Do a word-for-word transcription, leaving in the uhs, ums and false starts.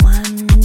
One.